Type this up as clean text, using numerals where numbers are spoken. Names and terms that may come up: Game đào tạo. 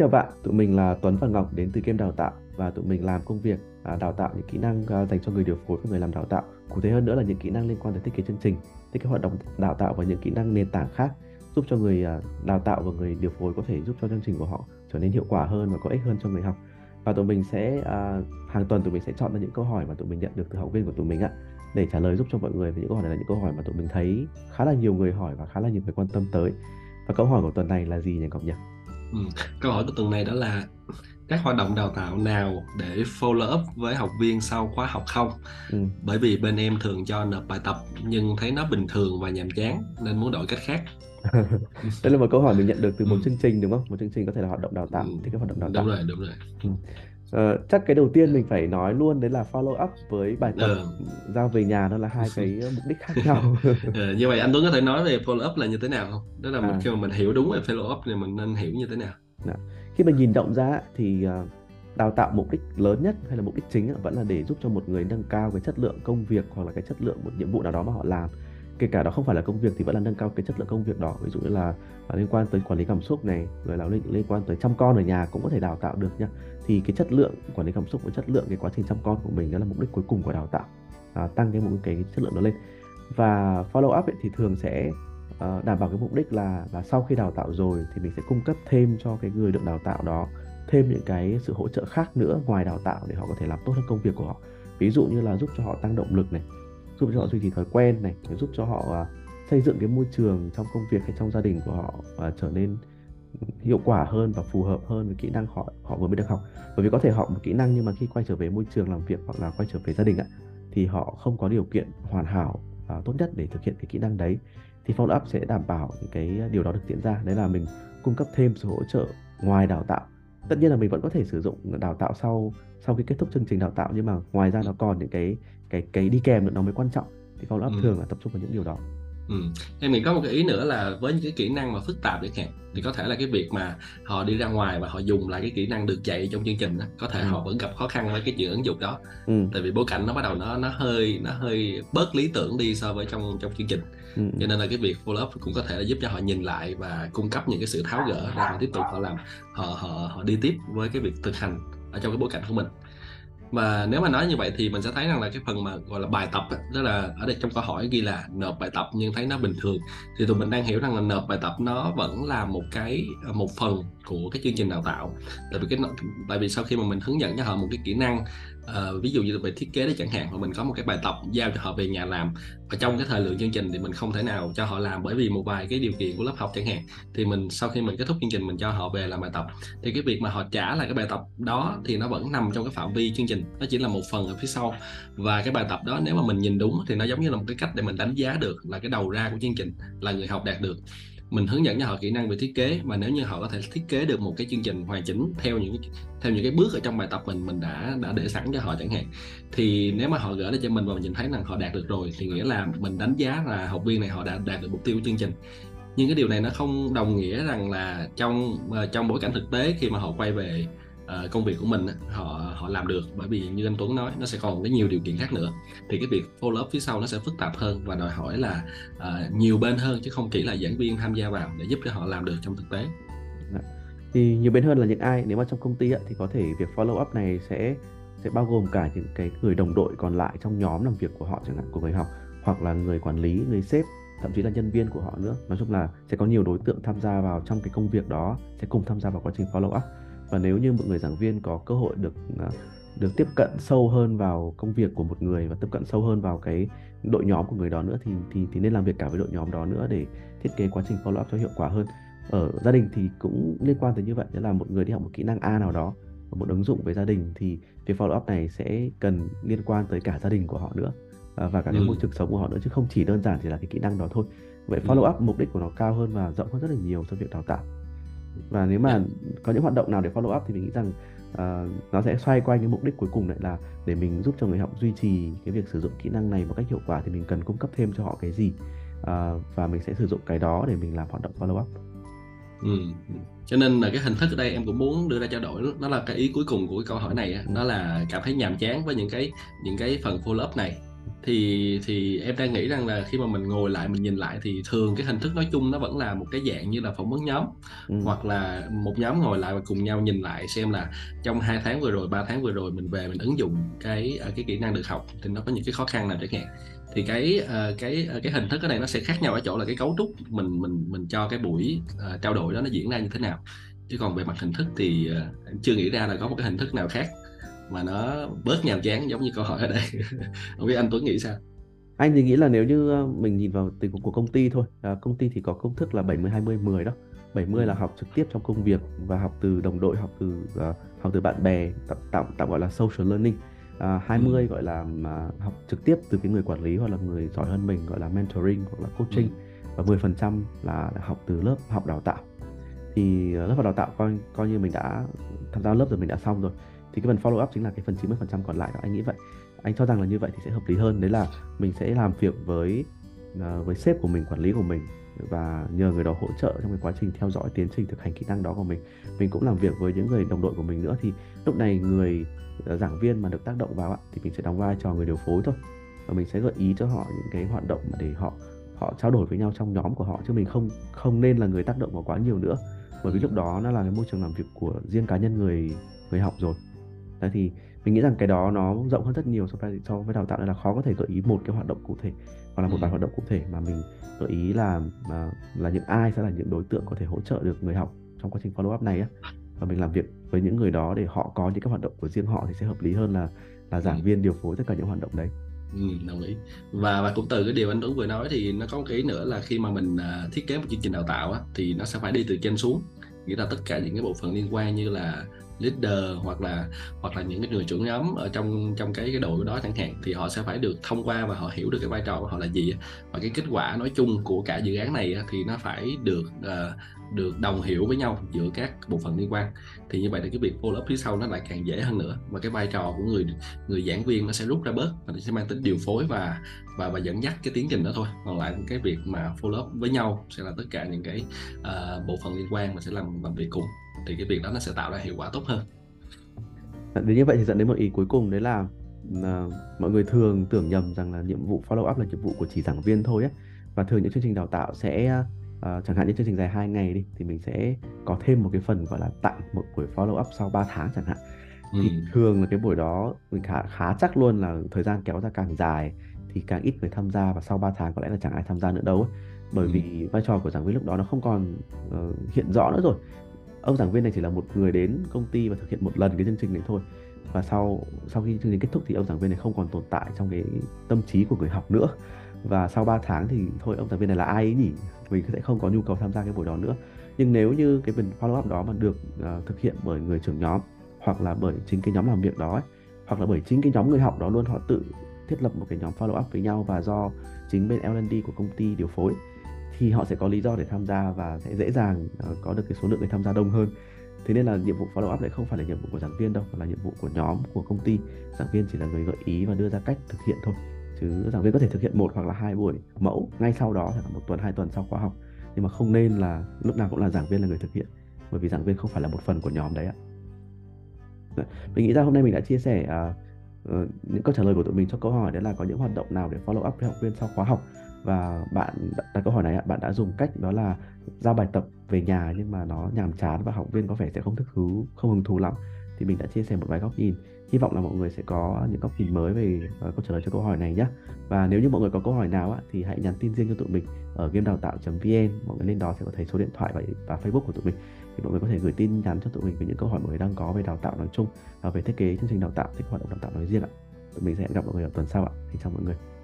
Chào bạn, tụi mình là Tuấn và Ngọc đến từ Game Đào Tạo và tụi mình làm công việc đào tạo những kỹ năng dành cho người điều phối và người làm đào tạo. Cụ thể hơn nữa là những kỹ năng liên quan tới thiết kế chương trình, thiết kế hoạt động đào tạo và những kỹ năng nền tảng khác giúp cho người đào tạo và người điều phối có thể giúp cho chương trình của họ trở nên hiệu quả hơn và có ích hơn cho người học. Và tụi mình sẽ hàng tuần tụi mình sẽ chọn ra những câu hỏi mà tụi mình nhận được từ học viên của tụi mình để trả lời giúp cho mọi người. Và những câu hỏi này là những câu hỏi mà tụi mình thấy khá là nhiều người hỏi và khá là nhiều người quan tâm tới. Và câu hỏi của tuần này là gì nhỉ Ngọc nhỉ? Câu hỏi của tuần này đó là các hoạt động đào tạo nào để follow up với học viên sau khóa học không? Bởi vì bên em thường cho nộp bài tập nhưng thấy nó bình thường và nhàm chán nên muốn đổi cách khác. Đây là một câu hỏi mình nhận được từ một chương trình đúng không? Một chương trình có thể là hoạt động đào tạo thì cái hoạt động đào tạo. Đúng rồi. Chắc cái đầu tiên mình phải nói luôn đấy là follow up với bài tập giao về nhà, đó là hai cái mục đích khác nhau. Như vậy anh Tuấn có thể nói về follow up là như thế nào không? Đó là khi mà mình hiểu đúng về follow up thì mình nên hiểu như thế nào? Khi mà nhìn rộng ra thì đào tạo mục đích lớn nhất hay là mục đích chính vẫn là để giúp cho một người nâng cao cái chất lượng công việc hoặc là cái chất lượng một nhiệm vụ nào đó mà họ làm. Kể cả đó không phải là công việc thì vẫn là nâng cao cái chất lượng công việc đó. Ví dụ như là liên quan tới quản lý cảm xúc này, rồi là liên quan tới chăm con ở nhà cũng có thể đào tạo được nha. Thì cái chất lượng quản lý cảm xúc và chất lượng cái quá trình chăm con của mình đó là mục đích cuối cùng của đào tạo, tăng cái chất lượng đó lên. Và follow up ấy thì thường sẽ đảm bảo cái mục đích là sau khi đào tạo rồi thì mình sẽ cung cấp thêm cho cái người được đào tạo đó thêm những cái sự hỗ trợ khác nữa ngoài đào tạo để họ có thể làm tốt hơn công việc của họ. Ví dụ như là giúp cho họ tăng động lực này, giúp cho họ duy trì thói quen này, giúp cho họ xây dựng cái môi trường trong công việc hay trong gia đình của họ trở nên hiệu quả hơn và phù hợp hơn với kỹ năng họ vừa mới được học. Bởi vì có thể họ một kỹ năng nhưng mà khi quay trở về môi trường làm việc hoặc là quay trở về gia đình thì họ không có điều kiện hoàn hảo tốt nhất để thực hiện cái kỹ năng đấy. Thì follow up sẽ đảm bảo cái điều đó được diễn ra. Đấy là mình cung cấp thêm sự hỗ trợ ngoài đào tạo. Tất nhiên là mình vẫn có thể sử dụng đào tạo sau khi kết thúc chương trình đào tạo, nhưng mà ngoài ra nó còn những cái đi kèm nữa, nó mới quan trọng. Thì follow up thường là tập trung vào những điều đó. Em nghĩ có một cái ý nữa là với những cái kỹ năng mà phức tạp chẳng hạn thì có thể là cái việc mà họ đi ra ngoài và họ dùng lại cái kỹ năng được dạy trong chương trình đó, có thể họ vẫn gặp khó khăn với cái chuyện ứng dụng đó. Tại vì bối cảnh nó bắt đầu nó hơi bớt lý tưởng đi so với trong chương trình. Cho nên là cái việc follow up cũng có thể là giúp cho họ nhìn lại và cung cấp những cái sự tháo gỡ để họ tiếp tục họ đi tiếp với cái việc thực hành ở trong cái bối cảnh của mình. Và nếu mà nói như vậy thì mình sẽ thấy rằng là cái phần mà gọi là bài tập ấy, đó là ở đây trong câu hỏi ghi là nộp bài tập nhưng thấy nó bình thường, thì tụi mình đang hiểu rằng là nộp bài tập nó vẫn là một phần của cái chương trình đào tạo. Tại vì sau khi mà mình hướng dẫn cho họ một cái kỹ năng, ví dụ như về thiết kế đấy chẳng hạn, và mình có một cái bài tập giao cho họ về nhà làm, và trong cái thời lượng chương trình thì mình không thể nào cho họ làm bởi vì một vài cái điều kiện của lớp học chẳng hạn, thì mình sau khi mình kết thúc chương trình mình cho họ về làm bài tập, thì cái việc mà họ trả lại cái bài tập đó thì nó vẫn nằm trong cái phạm vi chương trình, nó chỉ là một phần ở phía sau. Và cái bài tập đó nếu mà mình nhìn đúng thì nó giống như là một cái cách để mình đánh giá được là cái đầu ra của chương trình là người học đạt được. Mình hướng dẫn cho họ kỹ năng về thiết kế, và nếu như họ có thể thiết kế được một cái chương trình hoàn chỉnh theo những cái bước ở trong bài tập mình đã để sẵn cho họ chẳng hạn, thì nếu mà họ gửi lại cho mình và mình nhìn thấy rằng họ đạt được rồi thì nghĩa là mình đánh giá là học viên này họ đã đạt được mục tiêu của chương trình. Nhưng cái điều này nó không đồng nghĩa rằng là trong bối cảnh thực tế khi mà họ quay về công việc của mình họ làm được, bởi vì như anh Tuấn nói nó sẽ còn cái nhiều điều kiện khác nữa, thì cái việc follow up phía sau nó sẽ phức tạp hơn và đòi hỏi là nhiều bên hơn chứ không chỉ là giảng viên tham gia vào để giúp cho họ làm được trong thực tế. Thì nhiều bên hơn là những ai? Nếu mà trong công ty thì có thể việc follow up này sẽ bao gồm cả những cái người đồng đội còn lại trong nhóm làm việc của họ chẳng hạn, của người học, hoặc là người quản lý, người sếp, thậm chí là nhân viên của họ nữa. Nói chung là sẽ có nhiều đối tượng tham gia vào trong cái công việc đó, sẽ cùng tham gia vào quá trình follow up. Và nếu như một người giảng viên có cơ hội được tiếp cận sâu hơn vào công việc của một người và tiếp cận sâu hơn vào cái đội nhóm của người đó nữa, thì nên làm việc cả với đội nhóm đó nữa để thiết kế quá trình follow up cho hiệu quả hơn. Ở gia đình thì cũng liên quan tới như vậy, đó là một người đi học một kỹ năng A nào đó, một ứng dụng với gia đình, thì việc follow up này sẽ cần liên quan tới cả gia đình của họ nữa và cả cái môi trường sống của họ nữa, chứ không chỉ đơn giản chỉ là cái kỹ năng đó thôi. Vậy follow up mục đích của nó cao hơn và rộng hơn rất là nhiều trong việc đào tạo. Và nếu mà có những hoạt động nào để follow up thì mình nghĩ rằng nó sẽ xoay quanh cái mục đích cuối cùng lại là để mình giúp cho người học duy trì cái việc sử dụng kỹ năng này một cách hiệu quả, thì mình cần cung cấp thêm cho họ cái gì và mình sẽ sử dụng cái đó để mình làm hoạt động follow up. Cho nên là cái hình thức ở đây em cũng muốn đưa ra trao đổi, đó là cái ý cuối cùng của cái câu hỏi này, đó là cảm thấy nhàm chán với những cái phần follow up này Thì em đang nghĩ rằng là khi mà mình ngồi lại mình nhìn lại thì thường cái hình thức nói chung nó vẫn là một cái dạng như là phỏng vấn nhóm, hoặc là một nhóm ngồi lại và cùng nhau nhìn lại xem là trong 2 tháng vừa rồi, 3 tháng vừa rồi mình về mình ứng dụng cái kỹ năng được học thì nó có những cái khó khăn nào chẳng hạn. Thì cái hình thức cái này nó sẽ khác nhau ở chỗ là cái cấu trúc mình cho cái buổi trao đổi đó nó diễn ra như thế nào. Chứ còn về mặt hình thức thì em chưa nghĩ ra là có một cái hình thức nào khác mà nó bớt nhàm chán giống như câu hỏi ở đây. Không biết anh Tuấn nghĩ sao? Anh thì nghĩ là nếu như mình nhìn vào tình huống của công ty thôi, công ty thì có công thức là 70-20-10 đó. 70 là học trực tiếp trong công việc và học từ đồng đội, học từ bạn bè, tạm gọi là social learning. 20 gọi là học trực tiếp từ cái người quản lý hoặc là người giỏi hơn mình, gọi là mentoring hoặc là coaching. Và 10% là học từ lớp học đào tạo. Thì lớp học đào tạo coi như mình đã tham gia lớp rồi, mình đã xong rồi. Thì cái phần follow up chính là cái phần 90% còn lại đó, anh nghĩ vậy. Anh cho rằng là như vậy thì sẽ hợp lý hơn. Đấy là mình sẽ làm việc với sếp của mình, quản lý của mình, và nhờ người đó hỗ trợ trong cái quá trình theo dõi tiến trình thực hành kỹ năng đó của mình. Mình cũng làm việc với những người đồng đội của mình nữa. Thì lúc này người giảng viên mà được tác động vào thì mình sẽ đóng vai trò người điều phối thôi, và mình sẽ gợi ý cho họ những cái hoạt động để họ trao đổi với nhau trong nhóm của họ, chứ mình không nên là người tác động vào quá nhiều nữa, bởi vì lúc đó nó là cái môi trường làm việc của riêng cá nhân người học rồi. Đấy, thì mình nghĩ rằng cái đó nó rộng hơn rất nhiều so với đào tạo, nên là khó có thể gợi ý một cái hoạt động cụ thể hoặc là một vài hoạt động cụ thể, mà mình gợi ý là những ai sẽ là những đối tượng có thể hỗ trợ được người học trong quá trình follow up này á, và mình làm việc với những người đó để họ có những cái hoạt động của riêng họ thì sẽ hợp lý hơn là giảng viên điều phối tất cả những hoạt động đấy. Đồng ý. Và cũng từ cái điều anh Tuấn vừa nói thì nó có một cái ý nữa là khi mà mình thiết kế một chương trình đào tạo thì nó sẽ phải đi từ trên xuống, nghĩa là tất cả những cái bộ phận liên quan như là leader hoặc là những cái người trưởng nhóm ở trong cái đội đó chẳng hạn, thì họ sẽ phải được thông qua và họ hiểu được cái vai trò của họ là gì, và cái kết quả nói chung của cả dự án này thì nó phải được đồng hiểu với nhau giữa các bộ phận liên quan. Thì như vậy thì cái việc follow up phía sau nó lại càng dễ hơn nữa, và cái vai trò của người giảng viên nó sẽ rút ra bớt, và nó sẽ mang tính điều phối và dẫn dắt cái tiến trình đó thôi. Còn lại cái việc mà follow up với nhau sẽ là tất cả những cái bộ phận liên quan mà sẽ làm việc cùng, thì cái việc đó nó sẽ tạo ra hiệu quả tốt hơn. Đến như vậy thì dẫn đến một ý cuối cùng, đấy là mọi người thường tưởng nhầm rằng là nhiệm vụ follow up là nhiệm vụ của chỉ giảng viên thôi ấy. Và thường những chương trình đào tạo sẽ chẳng hạn như chương trình dài 2 ngày đi, thì mình sẽ có thêm một cái phần gọi là tặng một buổi follow up sau 3 tháng chẳng hạn. Thì thường là cái buổi đó mình khá chắc luôn là thời gian kéo ra càng dài thì càng ít người tham gia, và sau 3 tháng có lẽ là chẳng ai tham gia nữa đâu ấy. Bởi vì vai trò của giảng viên lúc đó nó không còn hiện rõ nữa rồi. Ông giảng viên này chỉ là một người đến công ty và thực hiện một lần cái chương trình này thôi, và sau khi chương trình kết thúc thì ông giảng viên này không còn tồn tại trong cái tâm trí của người học nữa, và sau 3 tháng thì thôi, ông giảng viên này là ai ấy nhỉ, mình sẽ không có nhu cầu tham gia cái buổi đó nữa. Nhưng nếu như cái phần follow up đó mà được thực hiện bởi người trưởng nhóm, hoặc là bởi chính cái nhóm làm việc đó ấy, hoặc là bởi chính cái nhóm người học đó luôn, họ tự thiết lập một cái nhóm follow up với nhau và do chính bên L&D của công ty điều phối, thì họ sẽ có lý do để tham gia và sẽ dễ dàng có được cái số lượng người tham gia đông hơn. Thế nên là nhiệm vụ follow up lại không phải là nhiệm vụ của giảng viên đâu, mà là nhiệm vụ của nhóm, của công ty. Giảng viên chỉ là người gợi ý và đưa ra cách thực hiện thôi, chứ giảng viên có thể thực hiện 1 hoặc là 2 buổi mẫu ngay sau đó, hoặc là 1 tuần 2 tuần sau khóa học, nhưng mà không nên là lúc nào cũng là giảng viên là người thực hiện, bởi vì giảng viên không phải là một phần của nhóm đấy ạ. Mình nghĩ ra hôm nay mình đã chia sẻ những câu trả lời của tụi mình cho câu hỏi, đấy là có những hoạt động nào để follow up với học viên sau khóa học. Và bạn đặt câu hỏi này, bạn đã dùng cách đó là giao bài tập về nhà nhưng mà nó nhàm chán và học viên có vẻ sẽ không hứng thú lắm. Thì mình đã chia sẻ một vài góc nhìn, hy vọng là mọi người sẽ có những góc nhìn mới về câu trả lời cho câu hỏi này nhé. Và nếu như mọi người có câu hỏi nào thì hãy nhắn tin riêng cho tụi mình ở gamedaotao.vn. Mọi người lên đó sẽ có thấy số điện thoại và Facebook của tụi mình, thì mọi người có thể gửi tin nhắn cho tụi mình với những câu hỏi mọi người đang có về đào tạo nói chung, và về thiết kế chương trình đào tạo, thích hoạt động đào tạo nói riêng ạ. Tụi mình sẽ hẹn gặp mọi người ở tuần sau ạ. Xin chào mọi người.